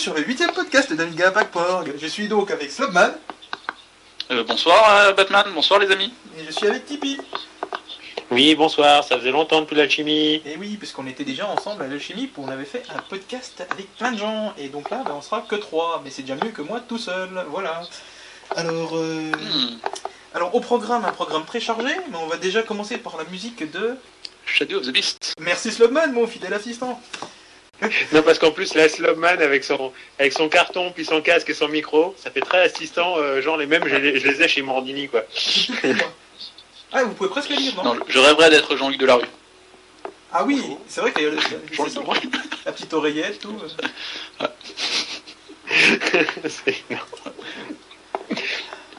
sur le 8e podcast d'AmigaPack.org. Je suis donc avec Slobman. Bonsoir Batman, bonsoir les amis. Et je suis avec Tipeee. Oui, bonsoir, ça faisait longtemps depuis l'alchimie. Et oui, puisqu'on était déjà ensemble à l'alchimie, on avait fait un podcast avec plein de gens. Et donc là, on sera que 3, mais c'est déjà mieux que moi tout seul, voilà. Alors, alors au programme, un programme très chargé, mais on va déjà commencer par la musique de... Shadow of the Beast. Merci Slobman, mon fidèle assistant. Non, parce qu'en plus, la Slobman, avec son carton, puis son casque et son micro, ça fait très assistant, genre les mêmes, je les ai chez Mordini, quoi. Ah, vous pouvez presque lire, non, je rêverais d'être Jean-Luc Delarue. Ah oui, c'est vrai que la petite oreillette, tout. C'est énorme.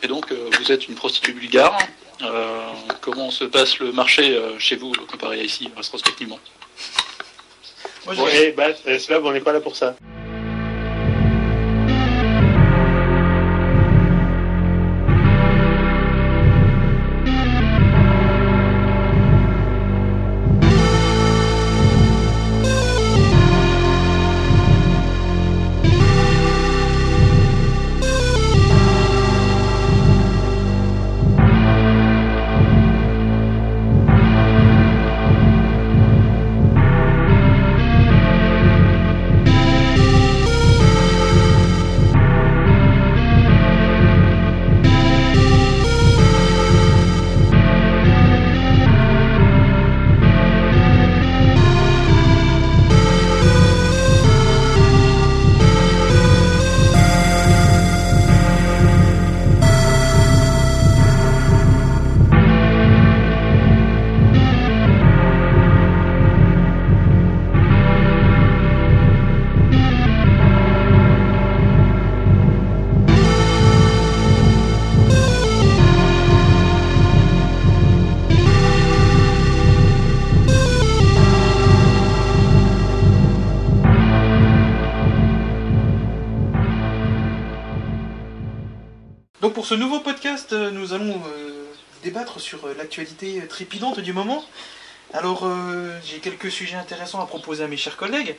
Et donc, vous êtes une prostituée bulgare. Comment se passe le marché chez vous, comparé à ici, respectivement? Moi, bon, et bah, Slob, on n'est pas là pour ça. Pour ce nouveau podcast, nous allons débattre sur l'actualité trépidante du moment. Alors, j'ai quelques sujets intéressants à proposer à mes chers collègues.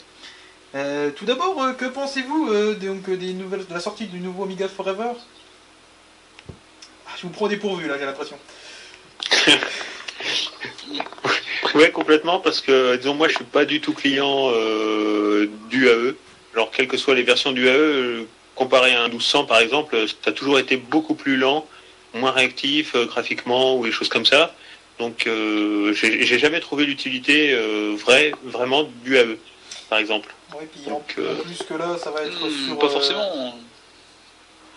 Tout d'abord, que pensez-vous de la sortie du nouveau Amiga Forever? Je vous prends dépourvu, là, j'ai l'impression. Ouais, complètement, parce que, disons, moi, je suis pas du tout client du AE. Alors, quelles que soient les versions du AE... comparé à un 1200 par exemple, ça a toujours été beaucoup plus lent, moins réactif graphiquement ou des choses comme ça. Donc j'ai jamais trouvé l'utilité vraiment du AE par exemple. Ouais, puis donc, en plus que là ça va être sur... Pas forcément.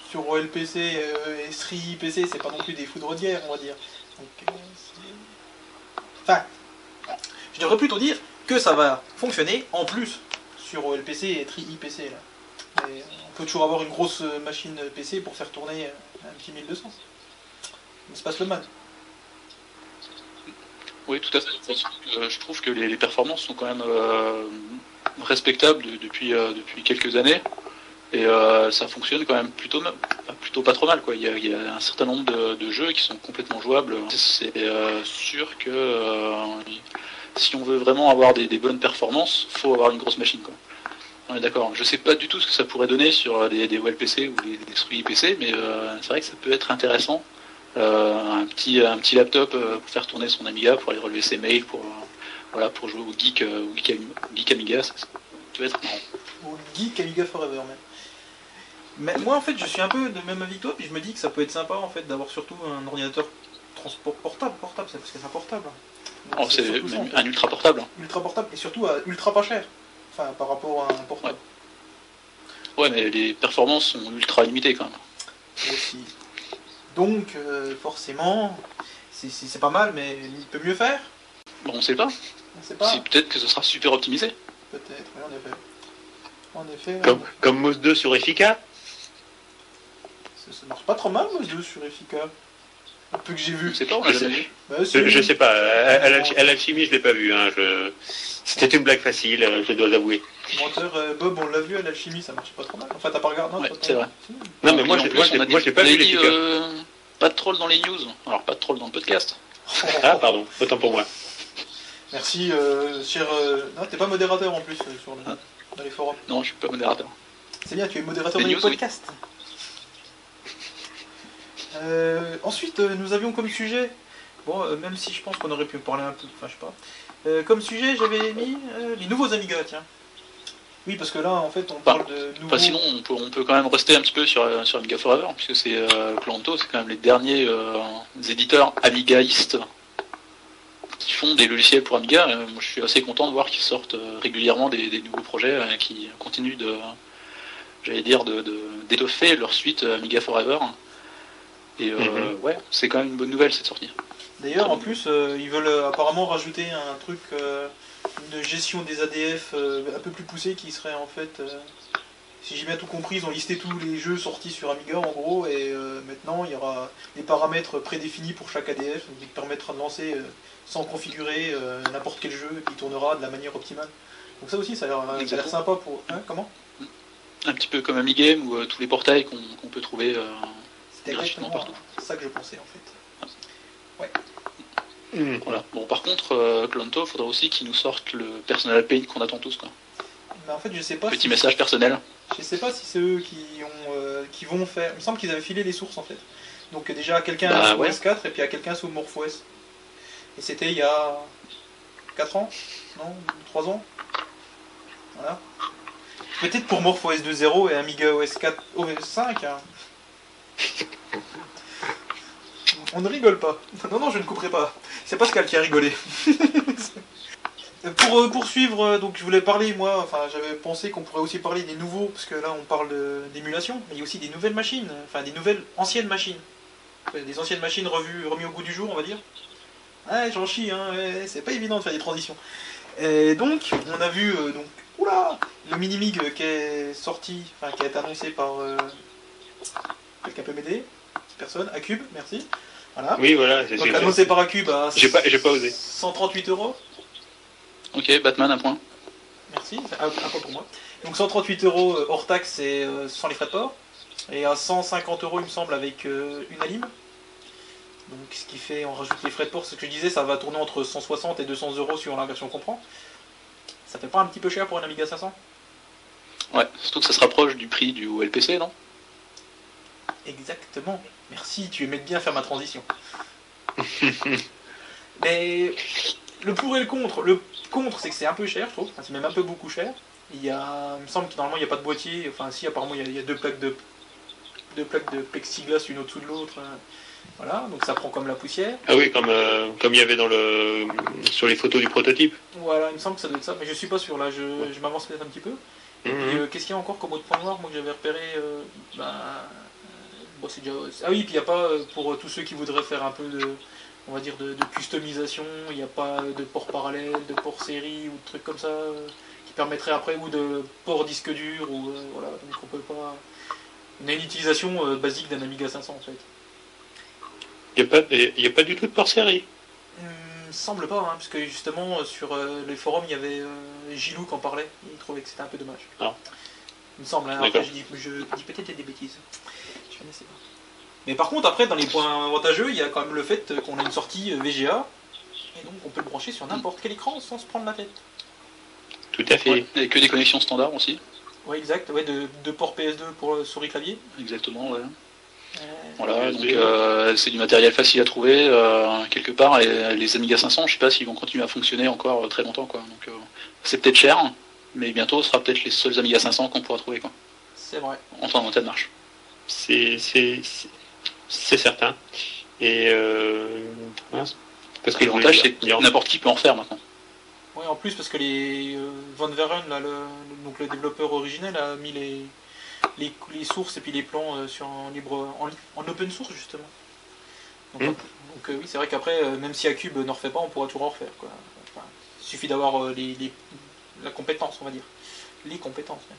Sur OLPC et STRI-IPC, c'est pas non plus des foudrodières on va dire. Donc, enfin, je devrais plutôt dire que ça va fonctionner en plus sur OLPC et STRI-IPC là. Et on peut toujours avoir une grosse machine PC pour faire tourner un petit 1200. Il se passe le mal. Oui, tout à fait. Je trouve que les performances sont quand même respectables depuis quelques années. Et ça fonctionne quand même plutôt pas trop mal, quoi. Il y a un certain nombre de jeux qui sont complètement jouables. C'est sûr que si on veut vraiment avoir des bonnes performances, il faut avoir une grosse machine, quoi. On est d'accord, je sais pas du tout ce que ça pourrait donner sur des OLPC ou des STRI-IPC, mais c'est vrai que ça peut être intéressant, un petit laptop pour faire tourner son Amiga, pour aller relever ses mails, pour jouer au Geek Amiga, ça peut être marrant. Au Geek Amiga Forever même. Mais moi en fait je suis un peu de même avis que toi, puis je me dis que ça peut être sympa en fait d'avoir surtout un ordinateur portable, c'est parce que c'est un portable. Donc, oh, c'est un en fait. Ultra portable. Ultra portable, et surtout ultra pas cher. Enfin, par rapport à un portable. Ouais, mais les performances sont ultra limitées quand même. Aussi. Donc, forcément, c'est pas mal, mais il peut mieux faire. Bon, on sait pas. Peut-être que ce sera super optimisé. Peut-être, oui, en effet. Comme MOS 2 sur Efika. Ça marche pas trop mal, MOS 2 sur Efika. Un peu que j'ai vu. C'est pas, on l'a jamais vu. Bah, je sais pas, à l'alchimie je l'ai pas vu, hein. C'était une blague facile, je dois avouer. Menteur, Bob, on l'a vu à l'alchimie, ça marche pas trop mal. Enfin, t'as pas regardé, non, ouais, c'est vrai. Non, mais moi, je l'ai pas vu, les pas de troll dans les news, alors pas de troll dans le podcast. Ah, pardon, autant pour moi. Merci, cher... Non, t'es pas modérateur en plus, dans les forums. Non, je suis pas modérateur. C'est bien, tu es modérateur de podcast. Ensuite, nous avions comme sujet, bon, même si je pense qu'on aurait pu parler un peu, enfin je sais pas, comme sujet j'avais mis les nouveaux Amiga, tiens. Oui, parce que là, en fait, on parle de nouveaux... Enfin, sinon, on peut quand même rester un petit peu sur Amiga Forever, puisque c'est Clanto, c'est quand même les derniers éditeurs amigaïstes qui font des logiciels pour Amiga. Moi, je suis assez content de voir qu'ils sortent régulièrement des nouveaux projets qui continuent de, j'allais dire, d'étoffer leur suite Amiga Forever. Et ouais, c'est quand même une bonne nouvelle, cette sortie. D'ailleurs, en plus, ils veulent apparemment rajouter un truc... une gestion des ADF un peu plus poussée qui serait en fait, si j'ai bien tout compris, ils ont listé tous les jeux sortis sur Amiga en gros, et maintenant il y aura des paramètres prédéfinis pour chaque ADF qui permettra de lancer sans configurer n'importe quel jeu qui tournera de la manière optimale. Donc ça aussi, ça a l'air sympa pour... Hein, comment ? Un petit peu comme Amigame ou tous les portails qu'on peut trouver gratuitement partout. C'est ça que je pensais en fait. Ah. Ouais. Mmh. Voilà. Bon, par contre, Clonto, il faudra aussi qu'ils nous sortent le Personal Paint qu'on attend tous, quoi. Mais en fait, je sais pas. Petit si message personnel. Je sais pas si c'est eux qui vont faire. Il me semble qu'ils avaient filé les sources en fait. Donc déjà à quelqu'un sous OS4 et puis à quelqu'un sous MorphOS. Et c'était il y a 4 ans, non, 3 ans. Voilà. Peut-être pour MorphOS 2.0 et Amiga OS4, OS5. Hein. On ne rigole pas. Non, non, je ne couperai pas. C'est Pascal qui a rigolé. Pour poursuivre, donc je voulais parler, moi, enfin j'avais pensé qu'on pourrait aussi parler des nouveaux, parce que là on parle d'émulation, mais il y a aussi des nouvelles machines, enfin des nouvelles anciennes machines. Des anciennes machines remises au goût du jour, on va dire. Ouais, j'en chie, hein, ouais, c'est pas évident de faire des transitions. Et donc, on a vu, donc, oula, le Minimig qui est sorti, enfin qui a été annoncé par... quelqu'un peut m'aider ? Personne ? Acube, merci. Voilà. Oui, voilà. Donc annoncé par Acube à j'ai pas osé. 138 €. Ok, Batman, un point. Merci, un point pour moi. Donc 138 € hors taxe et sans les frais de port. Et à 150 € il me semble avec une alim. Donc ce qui fait, on rajoute les frais de port, ce que je disais, ça va tourner entre 160 et 200 € sur la version qu'on prend. Ça fait pas un petit peu cher pour un Amiga 500 ? Ouais, surtout que ça se rapproche du prix du OLPC, non ? Exactement. Merci, tu aimais bien faire ma transition. Mais le pour et le contre. Le contre, c'est que c'est un peu cher, je trouve. Enfin, c'est même un peu beaucoup cher. Il me semble que normalement, il n'y a pas de boîtier. Enfin, si, apparemment, il y a deux plaques de plexiglas, une au-dessous de l'autre. Voilà, donc ça prend comme la poussière. Ah oui, comme il y avait sur les photos du prototype. Voilà, il me semble que ça doit être ça. Mais je suis pas sûr, là. Je m'avance peut-être un petit peu. Et puis, qu'est-ce qu'il y a encore comme autre point noir, moi, que j'avais repéré Bon, déjà... Ah oui, puis il n'y a pas, pour tous ceux qui voudraient faire un peu de customisation, il n'y a pas de port parallèle, de port série ou de trucs comme ça qui permettraient après, ou de port disque dur, ou voilà, donc on peut pas... On a une utilisation basique d'un Amiga 500 en fait. Il n'y a pas du tout de port série. Il me semble pas, hein, parce que justement sur les forums il y avait Gilou qui en parlait, il trouvait que c'était un peu dommage. Ah. Il me semble, hein, après je dis peut-être des bêtises. Mais par contre, après, dans les points avantageux, il y a quand même le fait qu'on a une sortie VGA, et donc on peut le brancher sur n'importe quel écran sans se prendre la tête. Tout à fait. Ouais. Et que des connexions standards aussi. Oui, exact. Ouais, de port PS2 pour souris-clavier. Exactement, ouais. Voilà, donc c'est du matériel facile à trouver. Quelque part, les Amiga 500, je sais pas s'ils vont continuer à fonctionner encore très longtemps, quoi. Donc c'est peut-être cher, mais bientôt, ce sera peut-être les seuls Amiga 500 qu'on pourra trouver, quoi. C'est vrai. En temps de marche. C'est certain. Et parce que l'avantage, c'est que n'importe qui peut en faire maintenant. Oui, en plus, parce que les Van Veren, là, donc le développeur originel, a mis les sources et puis les plans en open source, justement. Donc, oui, c'est vrai qu'après, même si Acube n'en refait pas, on pourra toujours en refaire, quoi. Enfin, il suffit d'avoir la compétence, on va dire. Les compétences, même.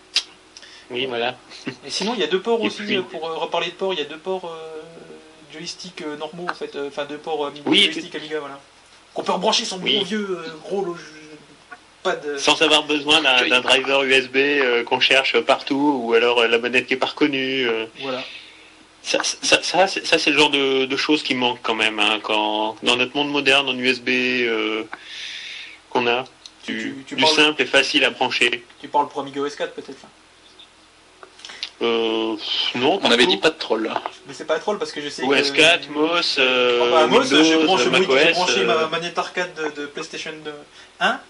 Oui, voilà. Et sinon, il y a deux ports aussi, pour reparler de ports, il y a deux ports joystick normaux, en fait, enfin deux ports joystick Amiga, voilà. Qu'on peut rebrancher son bon vieux gros pad. Sans avoir besoin d'un driver USB qu'on cherche partout, ou alors la manette qui n'est pas reconnue. Voilà. Ça c'est le genre de choses qui manquent quand même, hein, dans notre monde moderne, en USB qu'on a, du simple et facile à brancher. Tu parles pour Amiga OS4 peut-être, hein. Non, on avait dit pas de troll. Mais c'est pas de troll parce que j'essaie. OS4, que... MOS. MOS, j'ai branché ma manette arcade de PlayStation 1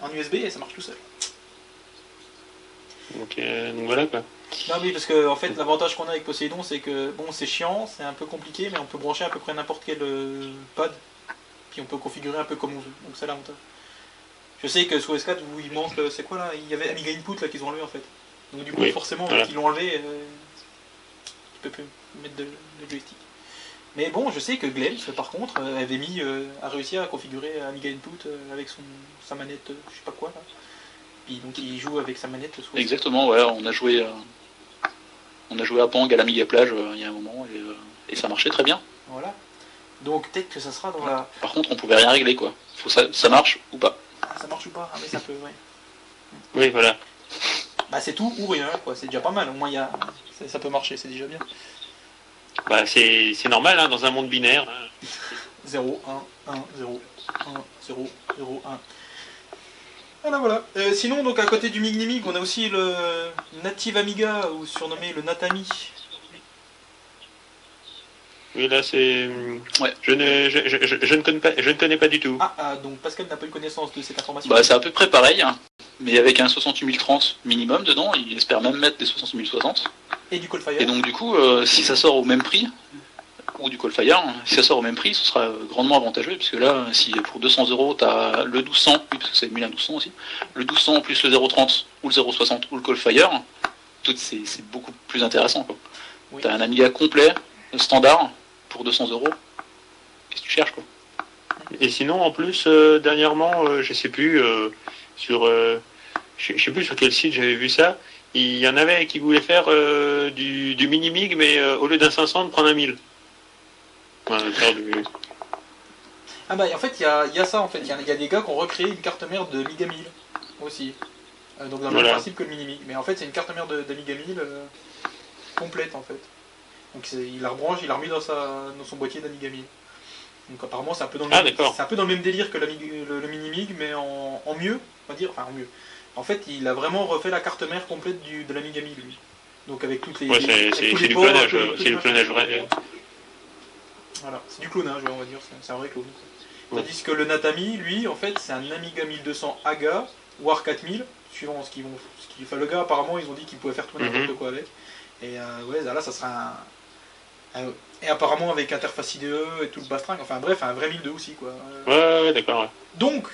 en USB et ça marche tout seul. Donc voilà quoi. Non, oui, parce que en fait, l'avantage qu'on a avec Poseidon, c'est que bon, c'est chiant, c'est un peu compliqué, mais on peut brancher à peu près n'importe quel pad, puis on peut configurer un peu comme on veut. Donc c'est l'avantage. Je sais que sous S4, où il manque, c'est quoi là? Il y avait Amiga Input là qu'ils ont enlevé en fait. Donc du coup, oui, forcément, voilà, ils l'ont enlevé, tu peux plus mettre de joystick. Mais bon, je sais que Glenn, par contre, avait mis à réussir à configurer Amiga Input avec sa manette, je sais pas quoi là. Puis donc il joue avec sa manette sous. Exactement, ouais, on a joué à Pang à l'Amiga Plage il y a un moment et ça marchait très bien. Voilà. Donc peut-être que ça sera dans la. Par contre, on pouvait rien régler quoi. Faut ça marche ou pas. Ah, ça marche ou pas, ah, mais ça peut, ouais. Oui, voilà. Bah c'est tout ou rien quoi, c'est déjà pas mal, au moins ça peut marcher, c'est déjà bien. Bah c'est normal hein, dans un monde binaire. Hein. 0, 1, 1, 0, 1, 0, 0, 1. Voilà, voilà. Sinon, donc à côté du Minimig, on a aussi le Native Amiga, ou surnommé le Natami. Oui, là, c'est... Ouais. Je ne connais pas du tout. Ah, donc Pascal n'a pas eu connaissance de cette information. Bah, c'est à peu près pareil, hein, mais avec un 68030 minimum dedans, il espère même mettre des 68060. Et du Coldfire. Et donc, du coup, si ça sort au même prix, ou du Coldfire, si ça sort au même prix, ce sera grandement avantageux, puisque là, si pour 200 €, tu as le 1200, parce que c'est 1200 aussi, le 1200 plus le 030, ou le 060, ou le Coldfire, c'est beaucoup plus intéressant. Oui. Tu as un Amiga complet, standard, pour 200 €. Qu'est-ce que tu cherches, quoi? Et sinon, en plus, dernièrement, je sais plus sur quel site j'avais vu ça, il y en avait qui voulaient faire du Minimig, mais au lieu d'un 500, de prendre un 1000. Ah bah en fait il y a ça en fait, il y a des gars qui ont recréé une carte mère de Amiga 1000 aussi, donc dans le même principe que le Minimig, mais en fait c'est une carte mère d'Amiga 1000 complète en fait, donc il la rebranche, il la remet dans son boîtier d'Amiga 1000, donc apparemment c'est un peu dans le même délire que le Minimig, mais en mieux, on va dire, enfin en mieux, en fait il a vraiment refait la carte mère complète de l'Amiga 1000 lui, donc avec toutes les... Ouais, c'est du clonage, c'est le clonage vrai. Voilà, c'est du clonage, on va dire, c'est un vrai clone. Ouais. Tandis que le Natami, lui, en fait, c'est un Amiga 1200 AGA, War 4000, suivant ce qu'ils vont... Enfin, le gars, apparemment, ils ont dit qu'ils pouvaient faire tout n'importe quoi avec. Et ouais, là, ça sera un... Et apparemment, avec interface IDE et tout le bastring, enfin bref, un vrai 1002 aussi, quoi. Ouais, d'accord, ouais. Donc,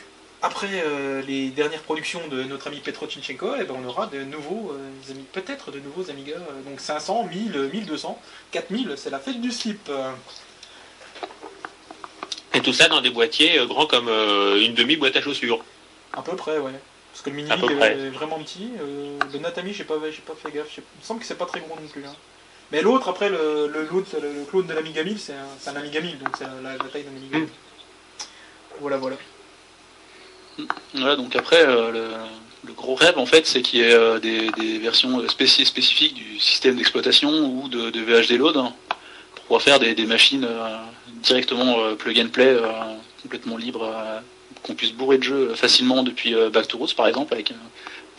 après les dernières productions de notre ami Petro Tchinchenko, eh ben, on aura de nouveaux, peut-être de nouveaux Amiga, donc 500, 1000, 1200, 4000, c'est la fête du slip. Et tout ça dans des boîtiers grands comme une demi-boîte à chaussures. À peu près, ouais. Parce que le Minimig est vraiment petit. Le Natami, j'ai pas fait gaffe. Il me semble que c'est pas très gros non plus. Hein. Mais l'autre, après, le clone de l'Amiga 1000, c'est un Amiga 1000, donc c'est la taille d'un Amiga 1000. Voilà. Voilà, donc après, le gros rêve, en fait, c'est qu'il y ait des versions spécifiques du système d'exploitation ou de WHDLoad, hein, pour pouvoir faire des machines... directement plug and play, complètement libre, qu'on puisse bourrer de jeux facilement depuis Back to Roots par exemple, avec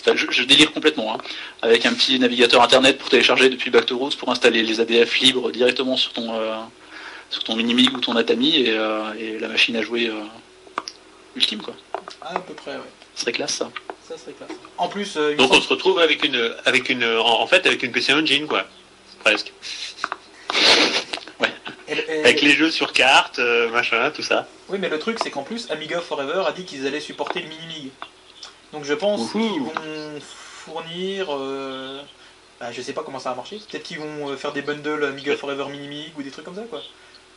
je délire complètement, hein, avec un petit navigateur internet pour télécharger depuis Back to Roots, pour installer les ADF libres directement sur ton Minimig ou ton Natami et la machine à jouer ultime quoi. Ah, à peu près, ouais. Ce serait classe ça. Ça serait classe. En plus, donc on se retrouve avec une PC Engine quoi, presque. Avec les jeux sur carte, machin, tout ça. Oui, mais le truc, c'est qu'en plus, Amiga Forever a dit qu'ils allaient supporter le Minimig. Donc je pense qu'ils vont fournir... je sais pas comment ça va marcher. Peut-être qu'ils vont faire des bundles Amiga Forever Minimig ou des trucs comme ça, quoi.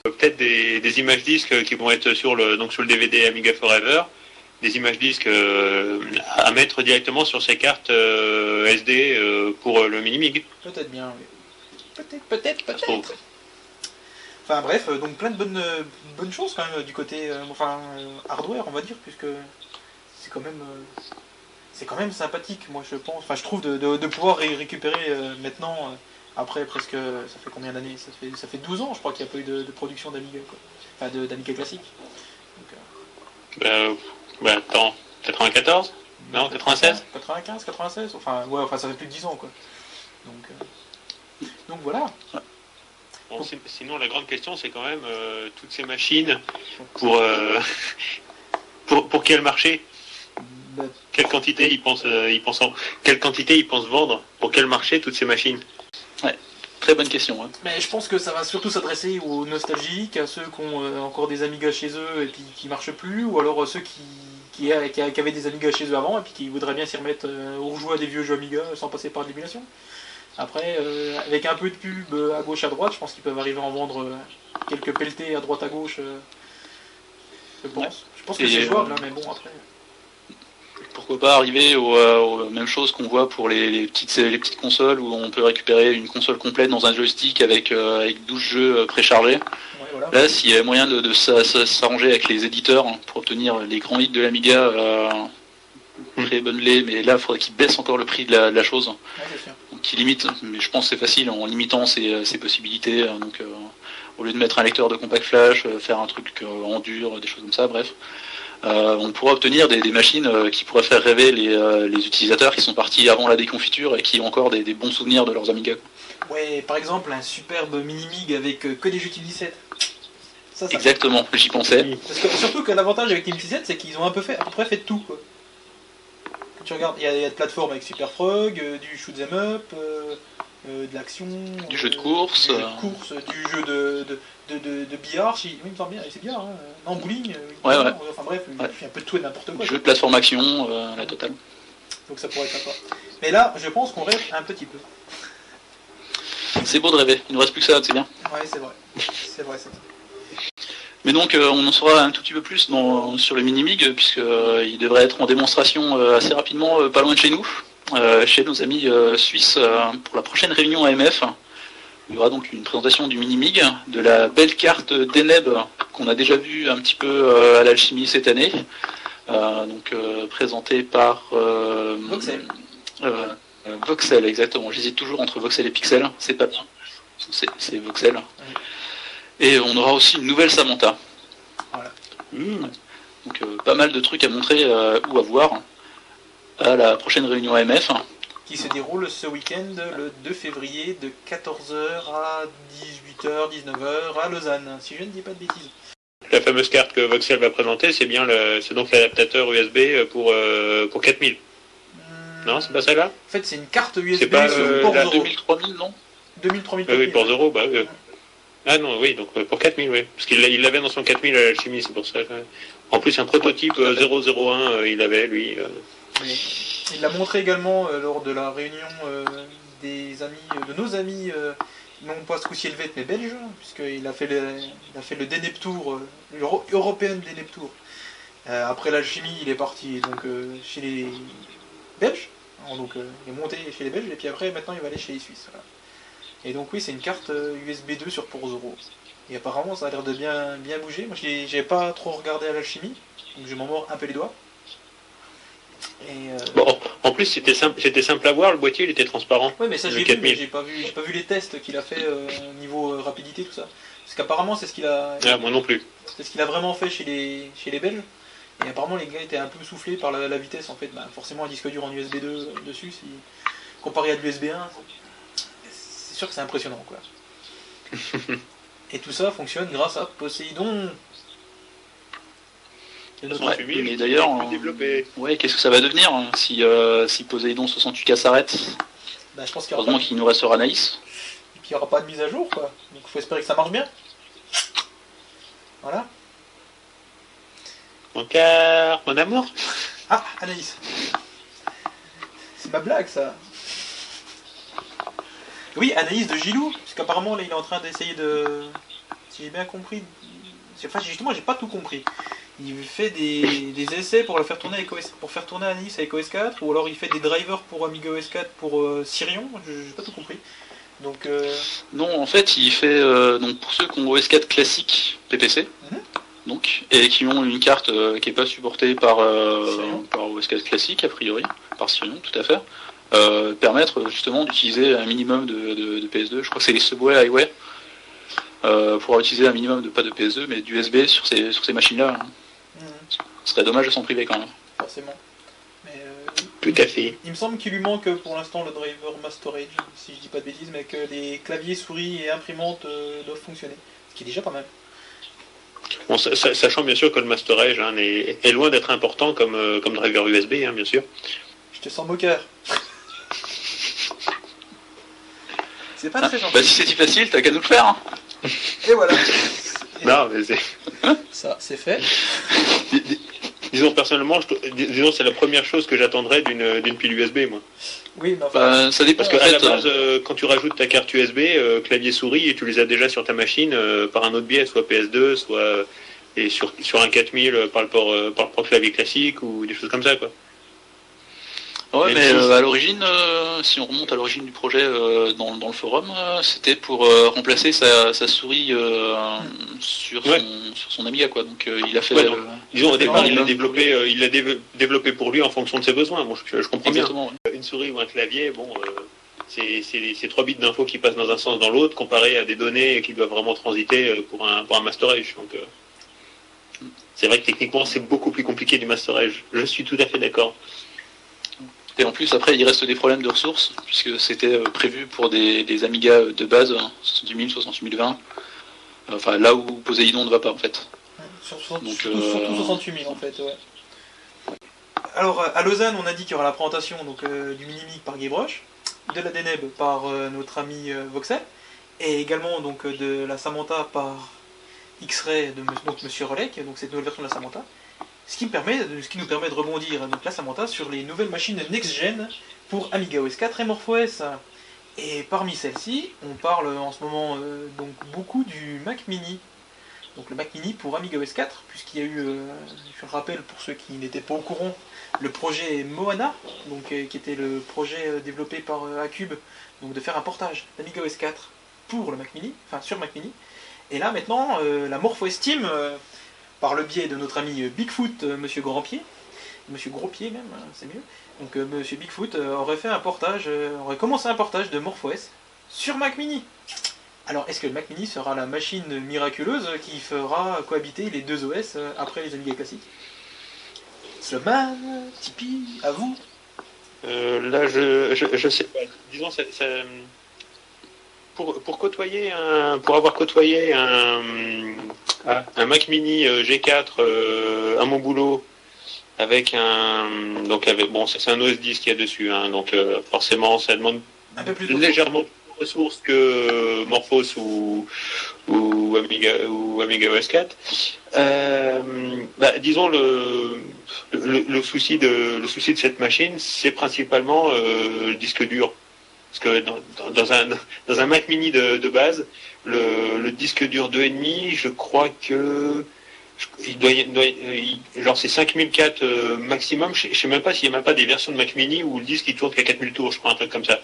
Peut-être des images disques qui vont être sur le DVD Amiga Forever. Des images disques à mettre directement sur ces cartes SD pour le Minimig. Peut-être bien, oui. Peut-être. Enfin bref, donc plein de bonnes choses quand même du côté hardware on va dire, puisque c'est quand même sympathique moi je pense, enfin je trouve de pouvoir récupérer maintenant, après presque, ça fait combien d'années, ça fait 12 ans je crois qu'il n'y a pas eu de production d'Amiga, enfin d'Amiga classique. Donc, attends, 94 ? Non, 96 ? 95, 96, enfin ouais, enfin ça fait plus de 10 ans quoi. Donc Donc voilà. Bon, sinon, la grande question, c'est quand même toutes ces machines, pour quel marché? Quelle quantité ils pensent vendre? Pour quel marché toutes ces machines? Ouais, très bonne question. Hein. Mais je pense que ça va surtout s'adresser aux nostalgiques, à ceux qui ont encore des Amigas chez eux et puis qui ne marchent plus, ou alors ceux qui avaient des Amigas chez eux avant et puis qui voudraient bien s'y remettre ou rejouer à des vieux jeux Amiga sans passer par de l'émulation. Après, avec un peu de pub à gauche à droite, je pense qu'ils peuvent arriver à en vendre quelques pelletés à droite à gauche. Je pense. Ouais. Je pense que c'est jouable, hein, mais bon, après. Pourquoi pas arriver aux mêmes choses qu'on voit pour les petites consoles où on peut récupérer une console complète dans un joystick avec 12 jeux préchargés. Ouais, voilà. Là, s'il y a moyen de s'arranger avec les éditeurs pour obtenir les grands hits de l'Amiga, très bonne lait, mais là, il faudrait qu'ils baissent encore le prix de la chose. Ouais, c'est sûr. Donc, qu'ils limitent, mais je pense que c'est facile en limitant ces possibilités. Donc, au lieu de mettre un lecteur de compact flash, faire un truc en dur, des choses comme ça, bref. On pourra obtenir des machines qui pourraient faire rêver les utilisateurs qui sont partis avant la déconfiture et qui ont encore des bons souvenirs de leurs Amiga. Ouais, par exemple, un superbe Minimig avec que des jeux Type 17. Ça exactement, j'y pensais. Parce que, surtout que l'avantage avec Type 17, c'est qu'ils ont à peu près fait tout. Quoi. Quand tu regardes, il y a de plateformes avec Super Frog, du shoot'em up, de l'action, du jeu de course, du jeu de billard, oui, il me semble bien, c'est billard, hein. Non, bowling, ouais, ouais. Enfin bref, ouais. Il y a un peu de tout et n'importe quoi. Jeu de plateforme action, la totale. Donc ça pourrait être sympa. Mais là, je pense qu'on rêve un petit peu. C'est beau de rêver, il ne nous reste plus que ça, c'est bien. Ouais, c'est vrai, c'est vrai, c'est vrai. Mais donc on en saura un tout petit peu plus sur le Minimig, puisqu'il devrait être en démonstration assez rapidement, pas loin de chez nous. Chez nos amis suisses pour la prochaine réunion AMF. Il y aura donc une présentation du Minimig, de la belle carte Deneb qu'on a déjà vue un petit peu à l'Alchimie cette année, donc présentée par Voxel. Voxel, exactement. J'hésite toujours entre Voxel et Pixel, c'est pas bien, c'est Voxel. Ouais. Et on aura aussi une nouvelle Samantha. Voilà. Donc pas mal de trucs à montrer ou à voir à la prochaine réunion AMF. Qui se déroule ce week-end le 2 février de 14h à 18h, 19h à Lausanne, si je ne dis pas de bêtises. La fameuse carte que Voxel va présenter, c'est bien donc l'adaptateur USB pour 4000. Non, c'est pas celle-là? En fait, c'est une carte USB. C'est pas pour 2000-3000, non? 2000-3000. Oui, pour 0, bah oui. Ah non, oui, donc pour 4000, oui. Parce qu'il l'avait dans son 4000 à l'alchimie, c'est pour ça. En plus, un prototype 001, il avait, lui. Oui. Il l'a montré également lors de la réunion de nos amis, non pas ce coup-ci helvètes mais belges, puisqu'il a fait le Deneb Tour, l'European Deneb Tour. Après l'alchimie, il est parti donc chez les Belges, donc il est monté chez les Belges, et puis après, maintenant, il va aller chez les Suisses. Voilà. Et donc oui, c'est une carte USB 2 sur Port Zero. Et apparemment, ça a l'air de bien bouger. Moi, j'ai pas trop regardé à l'alchimie, donc je m'en mords un peu les doigts. Bon, en plus c'était simple à voir, le boîtier il était transparent. Oui mais ça j'ai vu, mais j'ai pas vu les tests qu'il a fait niveau rapidité tout ça. Parce qu'apparemment c'est ce qu'il a. Ah, moi non plus. C'est ce qu'il a vraiment fait chez les Belges. Et apparemment les gars étaient un peu soufflés par la vitesse en fait. Bah, forcément un disque dur en USB 2 dessus, comparé à de l'USB 1, c'est sûr que c'est impressionnant quoi. Et tout ça fonctionne grâce à Poséidon. Ouais, mais d'ailleurs, ouais, qu'est-ce que ça va devenir hein, si Poséidon 68K s'arrête? Bah, je pense heureusement qu'il nous restera Anaïs. Et puis il n'y aura pas de mise à jour, quoi. Donc il faut espérer que ça marche bien. Voilà. Mon cœur, mon amour. Ah, Anaïs. C'est ma blague, ça. Oui, Anaïs de Gilou. Parce qu'apparemment, là, il est en train d'essayer de... Si j'ai bien compris... Enfin, justement, j'ai pas tout compris. Il fait des essais pour la faire tourner Anaïs avec OS4, ou alors il fait des drivers pour Amiga OS4 pour Sirion, j'ai pas tout compris. Donc, non, en fait, il fait donc pour ceux qui ont OS4 classique PPC, donc, et qui ont une carte qui n'est pas supportée par OS4 classique, a priori, par Sirion, tout à fait, permettre justement d'utiliser un minimum de PS2, je crois que c'est les Subway Highway, pour utiliser un minimum de, pas de PS2, mais d'USB sur ces machines-là. Hein. Ce serait dommage de s'en priver quand même. Forcément. Mais Tout à fait. Il me semble qu'il lui manque pour l'instant le driver Mastorage, si je dis pas de bêtises, mais que les claviers, souris et imprimantes doivent fonctionner, ce qui est déjà pas mal. Bon, sachant bien sûr que le Mastorage hein, est loin d'être important comme driver USB, hein, bien sûr. Je te sens moqueur. C'est pas très gentil. Bah, si c'est si facile, t'as qu'à nous le faire. Hein. Et voilà. Et non, mais c'est... Ça, c'est fait. Disons, personnellement, disons c'est la première chose que j'attendrais d'une pile USB, moi. Oui, mais enfin... ça dépend. Parce qu'à la base, quand tu rajoutes ta carte USB, clavier souris, et tu les as déjà sur ta machine par un autre biais, soit PS2, soit et sur un 4000 par le port clavier classique, ou des choses comme ça, quoi. Ouais, mais à l'origine, si on remonte à l'origine du projet dans le forum, c'était pour remplacer sa souris sur son Amiga, quoi. Donc il a fait. Ouais, disons au départ, il l'a développé pour lui en fonction de ses besoins. Bon, je comprends bien. Ouais. Une souris ou un clavier, bon, c'est 3 bits d'infos qui passent dans un sens dans l'autre, comparé à des données qui doivent vraiment transiter pour un Mastorage. Donc c'est vrai que techniquement, c'est beaucoup plus compliqué du Mastorage. Je suis tout à fait d'accord. Et en plus, après, il reste des problèmes de ressources, puisque c'était prévu pour des Amiga de base, 68000, 68020, enfin là où Poséidon ne va pas, en fait. Surtout 68000, en fait, ouais. Alors, à Lausanne, on a dit qu'il y aura la présentation donc, du Minimig par Guybrush, de la Deneb par notre ami Voxel, et également donc, de la Samantha par X-Ray de Monsieur Relec, donc cette nouvelle version de la Samantha. Ce qui nous permet de rebondir, donc la Samantha, sur les nouvelles machines next-gen pour Amiga OS 4 et MorphOS. Et parmi celles-ci, on parle en ce moment donc beaucoup du Mac Mini. Donc le Mac Mini pour Amiga OS 4, puisqu'il y a eu, je le rappelle pour ceux qui n'étaient pas au courant, le projet Moana, donc, qui était le projet développé par Acube, donc de faire un portage d'Amiga OS 4 pour le Mac Mini, enfin sur Mac Mini. Et là maintenant, la MorphOS Team... par le biais de notre ami Bigfoot, Monsieur Grandpied, Monsieur Gros-Pied même, c'est mieux. Donc Monsieur Bigfoot aurait fait un portage, aurait commencé un portage de MorphOS sur Mac Mini. Alors est-ce que le Mac Mini sera la machine miraculeuse qui fera cohabiter les deux OS après les Amiga classiques? Slobman, Tipeee, à vous. Là je sais pas. Disons ça pour avoir côtoyé un Mac Mini G4 à mon boulot avec un donc avec bon c'est un OS 10 qu'il y a dessus hein, donc forcément ça demande un peu plus légèrement plus de ressources que MorphOS ou Amiga OS 4. Disons le souci de cette machine c'est principalement le disque dur. Parce que dans un Mac Mini de base, le disque dur 2,5, je crois que il doit c'est 5004 maximum. Je sais même pas s'il n'y a même pas des versions de Mac Mini où le disque il tourne qu'à 4000 tours, je crois, un truc comme ça.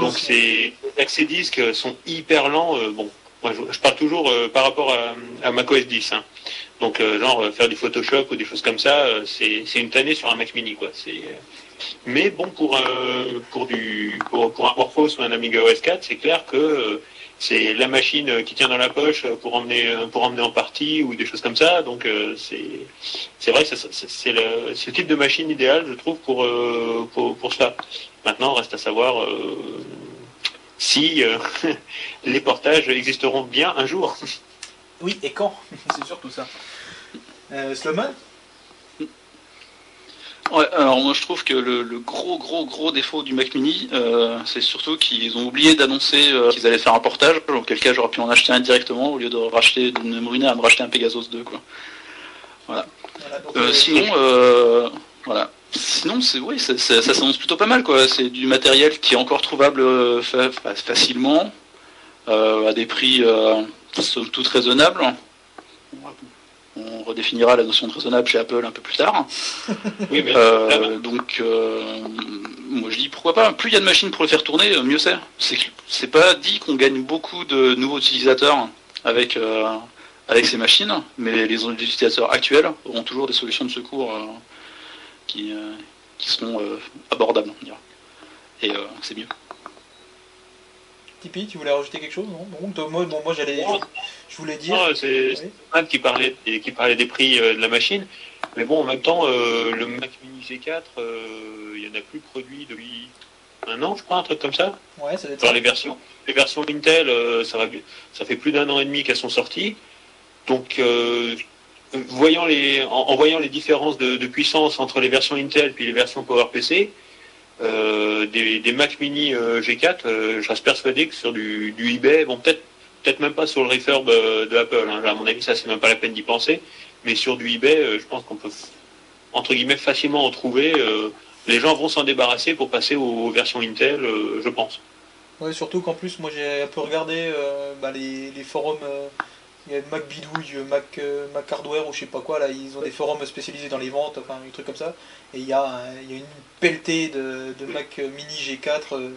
Donc c'est ces disques sont hyper lents. Bon, moi je parle toujours par rapport à macOS 10. Hein. Donc genre faire du Photoshop ou des choses comme ça, c'est une tannée sur un Mac Mini quoi. Mais bon, pour un MorphOS ou un Amiga OS 4, c'est clair que c'est la machine qui tient dans la poche pour emmener en partie ou des choses comme ça. Donc c'est vrai que c'est le type de machine idéal, je trouve, pour ça. Maintenant, reste à savoir si les portages existeront bien un jour. Oui, et quand? C'est surtout ça. Slobman? Ouais, alors moi je trouve que le gros défaut du Mac Mini, c'est surtout qu'ils ont oublié d'annoncer qu'ils allaient faire un portage, auquel cas j'aurais pu en acheter un directement au lieu de me ruiner à me racheter un Pegasos 2 quoi. Voilà. Sinon c'est oui, ça s'annonce plutôt pas mal quoi. C'est du matériel qui est encore trouvable facilement, à des prix somme toute raisonnables. On redéfinira la notion de raisonnable chez Apple un peu plus tard. Oui, mais moi je dis pourquoi pas. Plus il y a de machines pour le faire tourner, mieux c'est. C'est pas dit qu'on gagne beaucoup de nouveaux utilisateurs avec ces machines, mais les utilisateurs actuels auront toujours des solutions de secours qui seront abordables, on dirait. Et c'est mieux. Tipeee, tu voulais rajouter quelque chose, non? Moi je voulais dire. Non, c'est Anne qui parlait des prix de la machine. Mais bon, en même temps, le Mac Mini G4, il n'y en a plus produit depuis un an, je crois, un truc comme ça. Ouais, ça doit être. Genre les versions Intel, ça fait plus d'1 an et demi qu'elles sont sorties. Donc, en voyant les différences de puissance entre les versions Intel et les versions PowerPC, des Mac Mini G4, je reste persuadé que sur du eBay, bon, peut-être même pas sur le refurb de Apple, hein. À mon avis, ça, c'est même pas la peine d'y penser. Mais sur du eBay, je pense qu'on peut, entre guillemets, facilement en trouver. Les gens vont s'en débarrasser pour passer aux versions Intel, je pense. Ouais, surtout qu'en plus, moi, j'ai un peu regardé les forums. Il y a Mac Bidouille, Mac Hardware ou je sais pas quoi, là, ils ont des forums spécialisés dans les ventes, enfin, des trucs comme ça. Et il y a une pelletée de Mac Mini G4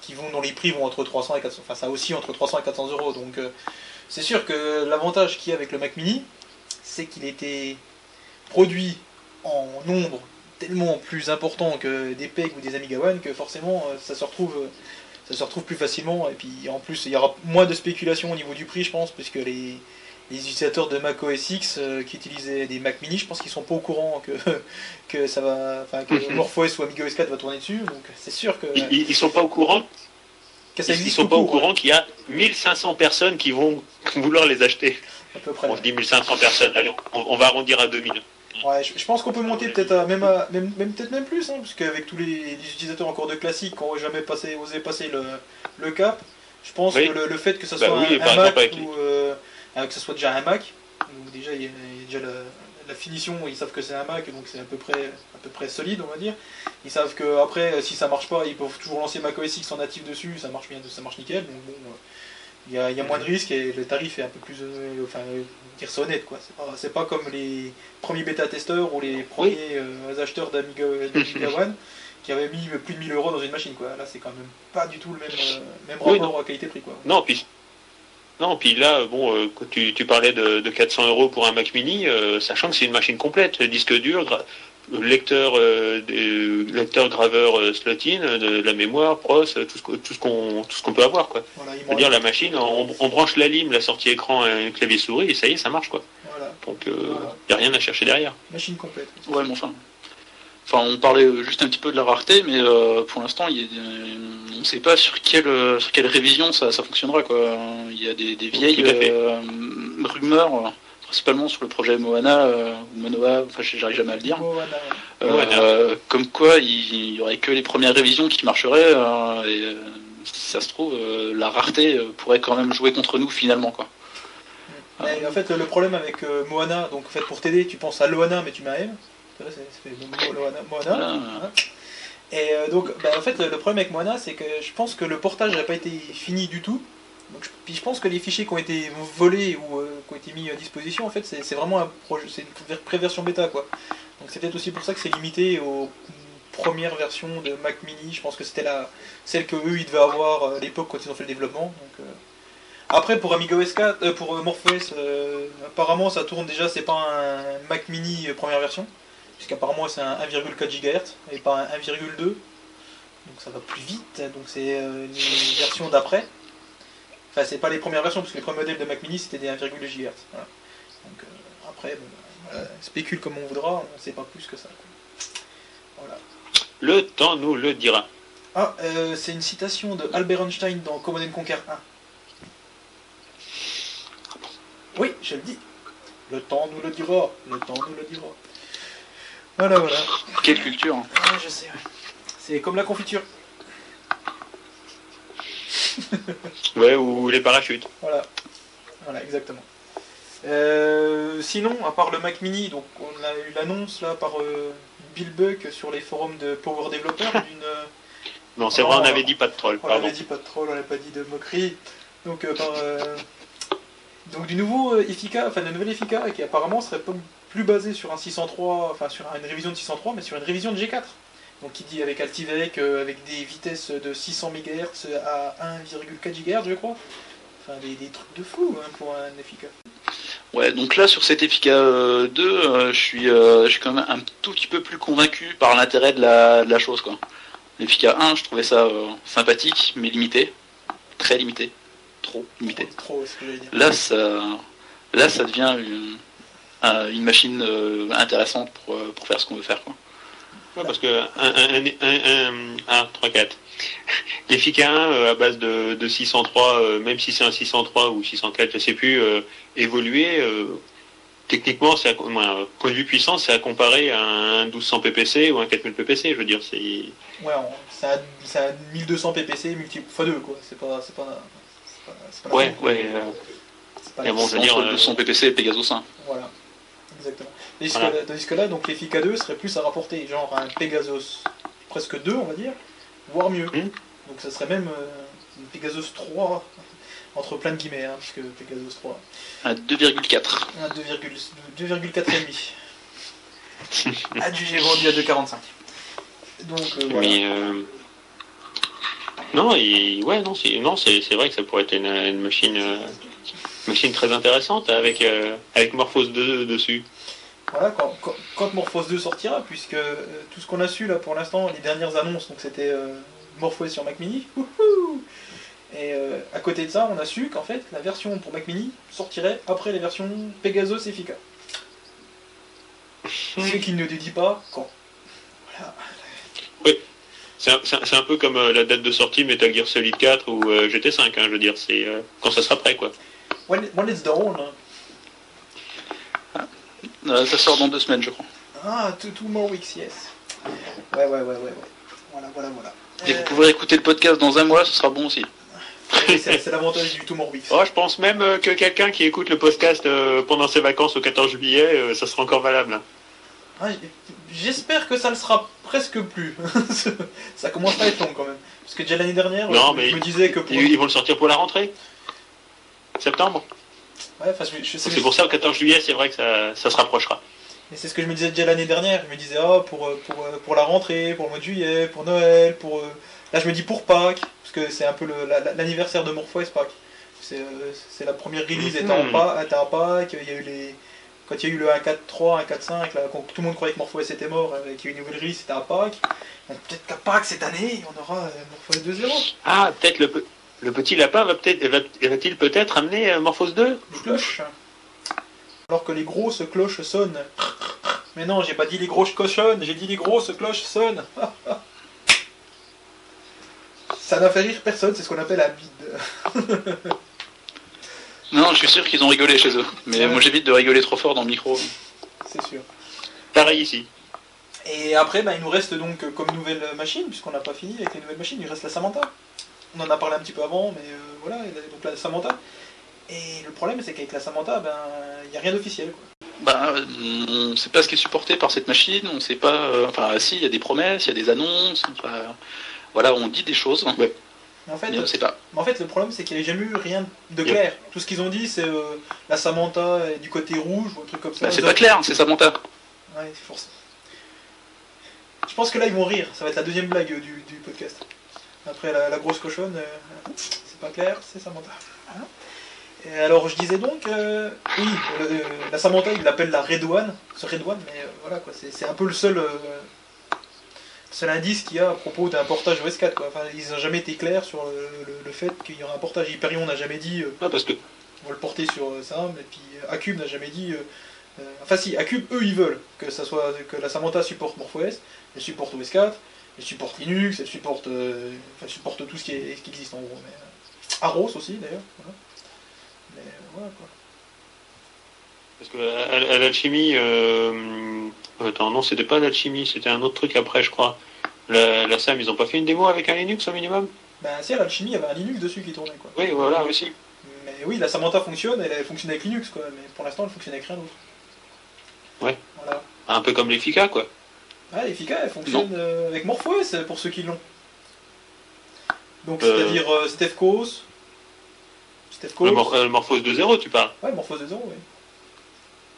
qui vont, dont les prix vont entre 300 et 400, enfin, ça aussi entre 300 et 400 euros. Donc, c'est sûr que l'avantage qu'il y a avec le Mac Mini, c'est qu'il était produit en nombre tellement plus important que des PEG ou des Amiga One que forcément, ça se retrouve plus facilement, et puis en plus il y aura moins de spéculation au niveau du prix, je pense, puisque les utilisateurs de Mac OS X qui utilisaient des Mac Mini, je pense qu'ils sont pas au courant que ça va, enfin que MorphOS ou Amiga OS 4 va tourner dessus, donc c'est sûr que ils sont pas au courant. Ils sont pas au courant qu'il y a 1500 personnes qui vont vouloir les acheter. À peu près. On se dit 1500 personnes, allez, on va arrondir à 2000. Ouais, je pense qu'on peut monter peut-être même plus, hein, parce qu'avec tous les utilisateurs encore de classique qui n'ont jamais osé passer le cap, je pense que le fait que ça soit un Mac ou que ça soit déjà un Mac, donc déjà il y a déjà la finition, ils savent que c'est un Mac, donc c'est à peu près solide, on va dire. Ils savent que après, si ça marche pas, ils peuvent toujours lancer Mac OS X en natif dessus, ça marche bien, ça marche nickel, donc bon. Il y a moins de risques et le tarif est un peu plus, enfin, dire ça honnête, quoi. C'est pas comme les premiers bêta-testeurs ou les premiers acheteurs d'Amiga One qui avaient mis plus de 1000 euros dans une machine, quoi. Là, c'est quand même pas du tout le même rapport à qualité-prix, quoi. Non, puis là, bon, tu parlais de 400 euros pour un Mac Mini, sachant que c'est une machine complète, disque dur, lecteur graveur slot-in, de la mémoire, pros, tout ce qu'on peut avoir, quoi. Voilà, c'est-à-dire la machine, on branche la lime, la sortie écran, un clavier souris, et ça y est, ça marche, quoi. Voilà. Donc y a rien à chercher derrière. Machine complète. Ouais, mais enfin, on parlait juste un petit peu de la rareté, mais pour l'instant, on ne sait pas sur quelle révision ça fonctionnera, quoi. Il y a des vieilles rumeurs, principalement sur le projet Moana, ou Manoa, enfin j'arrive jamais à le dire. Moana. Comme quoi il n'y aurait que les premières révisions qui marcheraient, et si ça se trouve, la rareté pourrait quand même jouer contre nous finalement, quoi. Mais, en fait, le problème avec Moana, donc en fait pour t'aider, tu penses à Loana, mais tu m'as aimé. Ça fait Moana. Hein. Et donc en fait le problème avec Moana, c'est que je pense que le portage n'a pas été fini du tout. Donc, puis je pense que les fichiers qui ont été volés ou qui ont été mis à disposition, en fait, c'est vraiment c'est une pré-version bêta, quoi. Donc c'est peut-être aussi pour ça que c'est limité aux premières versions de Mac Mini. Je pense que c'était celle que eux ils devaient avoir à l'époque quand ils ont fait le développement. Donc, après pour Amiga OS 4, pour MorphOS, apparemment ça tourne déjà. C'est pas un Mac Mini première version, puisqu'apparemment c'est un 1,4 GHz et pas un 1,2. Donc ça va plus vite. Donc c'est les versions d'après. Enfin, c'est pas les premières versions, parce que les premiers modèles de Mac Mini c'était des 1,2 GHz. Voilà. Donc après, spécule comme on voudra, on ne sait pas plus que ça, quoi. Voilà. Le temps nous le dira. Ah, c'est une citation de Albert Einstein dans Command & Conquer 1. Oui, je le dis. Le temps nous le dira. Le temps nous le dira. Voilà. Quelle culture, hein. Ah, je sais. C'est comme la confiture. Ouais, ou les parachutes. Voilà exactement. Sinon, à part le Mac Mini, donc on a eu l'annonce là par Bill Buck sur les forums de Power Developer d'une. Non, c'est vrai, on avait dit pas de troll. On avait dit pas de troll, on n'avait pas dit de moquerie. Donc donc du nouveau Efika, enfin la nouvelle Efika, qui apparemment serait plus basée sur un 603, enfin sur une révision de 603, mais sur une révision de G4. Donc il dit avec Altivec, avec des vitesses de 600 MHz à 1,4 GHz, je crois. Enfin, des trucs de fou, hein, pour un Efika. Ouais, donc là, sur cet Efika 2, je suis quand même un tout petit peu plus convaincu par l'intérêt de la chose, quoi. L'Efika 1, je trouvais ça sympathique, mais limité. Très limité. Trop limité. Trop, c'est ce que j'allais dire. Là, ça devient une machine intéressante pour faire ce qu'on veut faire, quoi. Ouais, parce que un 3-4 l'Efika 1 à base de 603, même si c'est un 603 ou 604, je sais plus, évoluer techniquement, c'est point de vue puissance, c'est à comparer à un 1200 ppc ou un 4000 ppc, je veux dire, c'est ouais, ça a 1200 ppc multiple fois 2, quoi, c'est pas ouais, ouais, mais bon, je veux dire, 200 ppc et Pegasos 1, voilà, exactement. Tandis que là, donc l'Efika 2 serait plus à rapporter genre à un Pegasos presque 2, on va dire, voire mieux. Donc ça serait même une Pegasos 3 entre plein de guillemets, hein, parce que Pegasos 3 à 2,4 à 2,4 et demi adjugé vendu à 2,45. Donc voilà. Mais non, et ouais, non, c'est vrai que ça pourrait être une machine machine très intéressante avec avec Morphos 2 dessus. Voilà, quand Morphos 2 sortira, puisque tout ce qu'on a su là pour l'instant, les dernières annonces, donc c'était Morphos sur Mac Mini, wouhou, et à côté de ça, on a su qu'en fait la version pour Mac Mini sortirait après les versions Pegasos et Efika. Ce qu'il ne dédie pas quand. Voilà. Oui, c'est un peu comme la date de sortie Metal Gear Solid 4 ou GT5, hein, je veux dire, c'est quand ça sera prêt, quoi. When it's down. Ça sort dans 2 semaines, je crois. Ah, two more weeks, yes. Ouais. Voilà. Et vous pourrez écouter le podcast dans 1 mois, ce sera bon aussi. C'est l'avantage du two more weeks. Oh, je pense même que quelqu'un qui écoute le podcast pendant ses vacances au 14 juillet, ça sera encore valable. Ah, j'espère que ça ne sera presque plus. Ça commence à être long quand même. Parce que déjà l'année dernière, je me disais que... Ils vont le sortir pour la rentrée. Septembre. Ouais, c'est pour ça au 14 juillet, c'est vrai que ça se rapprochera. Mais c'est ce que je me disais déjà l'année dernière. Je me disais, oh, pour la rentrée, pour le mois de juillet, pour Noël, pour... Là, je me dis pour Pâques, parce que c'est un peu l'anniversaire de Morpho et Pâques. C'est la première release était à Pâques. Il y a eu quand il y a eu le 1.4.3, 1.4.5, quand tout le monde croyait que Morpho S était mort, avec une nouvelle release, c'était à Pâques. Donc peut-être qu'à Pâques, cette année, on aura Morpho S 2.0. Ah, peut-être le petit lapin va-t-il peut-être amener Morphos 2 des cloches. Alors que les grosses cloches sonnent. Mais non, j'ai pas dit les grosses cochonnes, j'ai dit les grosses cloches sonnent. Ça n'a fait rire personne, c'est ce qu'on appelle un bide. Non, je suis sûr qu'ils ont rigolé chez eux. Mais moi j'évite de rigoler trop fort dans le micro. C'est sûr. Pareil ici. Et après, il nous reste donc comme nouvelle machine, puisqu'on n'a pas fini avec les nouvelles machines, il reste la Samantha. On en a parlé un petit peu avant, mais voilà, donc la Samantha. Et le problème, c'est qu'avec la Samantha, il n'y a rien d'officiel, quoi. On ne sait pas ce qui est supporté par cette machine, on ne sait pas... si, il y a des promesses, il y a des annonces, voilà, on dit des choses, ouais. Mais on ne sait pas. Mais en fait, le problème, c'est qu'il n'y a jamais eu rien de clair. Yeah. Tout ce qu'ils ont dit, c'est la Samantha est du côté rouge, ou un truc comme ça. C'est pas clair, c'est Samantha. Ouais, c'est forcément. Je pense que là, ils vont rire, ça va être la deuxième blague du podcast. Après la grosse cochonne, c'est pas clair, c'est Samantha. Voilà. Et alors je disais donc, la Samantha, il l'appelle la Red One, mais voilà quoi, c'est un peu le seul indice qu'il y a à propos d'un portage OS4, quoi. Enfin, ils n'ont jamais été clairs sur le fait qu'il y aura un portage. Hyperion n'a jamais dit, parce que on va le porter sur ça, et puis Acube n'a jamais dit. Enfin si, Acube, eux, ils veulent que la Samantha supporte MorphOS, elle supporte OS4. Elle supporte Linux, elle supporte, tout ce qui existe en gros. Mais, Aros aussi d'ailleurs. Voilà. Mais voilà quoi. Parce que à l'alchimie, non, c'était pas l'alchimie, c'était un autre truc après, je crois. La Sam, ils n'ont pas fait une démo avec un Linux au minimum? Si, à l'alchimie, il y avait un Linux dessus qui tournait, quoi. Oui, voilà, aussi. Mais oui, la Samantha fonctionne, elle fonctionne avec Linux, quoi. Mais pour l'instant, elle fonctionne avec rien d'autre. Ouais. Voilà. Un peu comme l'Efika, quoi. Ah, l'Efika, elle fonctionne avec MorphOS pour ceux qui l'ont. Donc, c'est-à-dire Steve Cose. Le MorphOS 2.0, tu parles? Ouais, MorphOS 2.0, oui.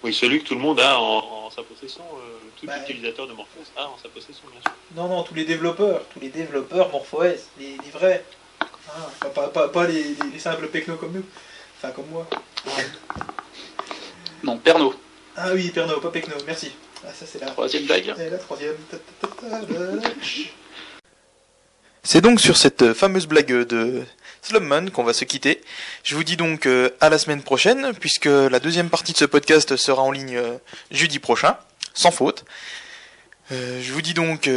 Oui, celui que tout le monde a en sa possession, tout utilisateur de MorphOS a en sa possession, bien sûr. Non, tous les développeurs MorphOS, les vrais. Ah, pas les simples pecnos comme nous. Enfin, comme moi. Non, Perno. Ah oui, Perno, pas pecno, merci. Ah, ça, c'est la troisième blague. Et la troisième. C'est donc sur cette fameuse blague de Slobman, qu'on va se quitter. Je vous dis donc à la semaine prochaine, puisque la deuxième partie de ce podcast sera en ligne jeudi prochain, sans faute. Je vous dis donc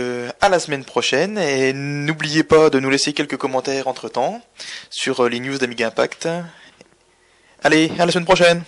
à la semaine prochaine, et n'oubliez pas de nous laisser quelques commentaires entre temps sur les news d'Amiga Impact. Allez, à la semaine prochaine!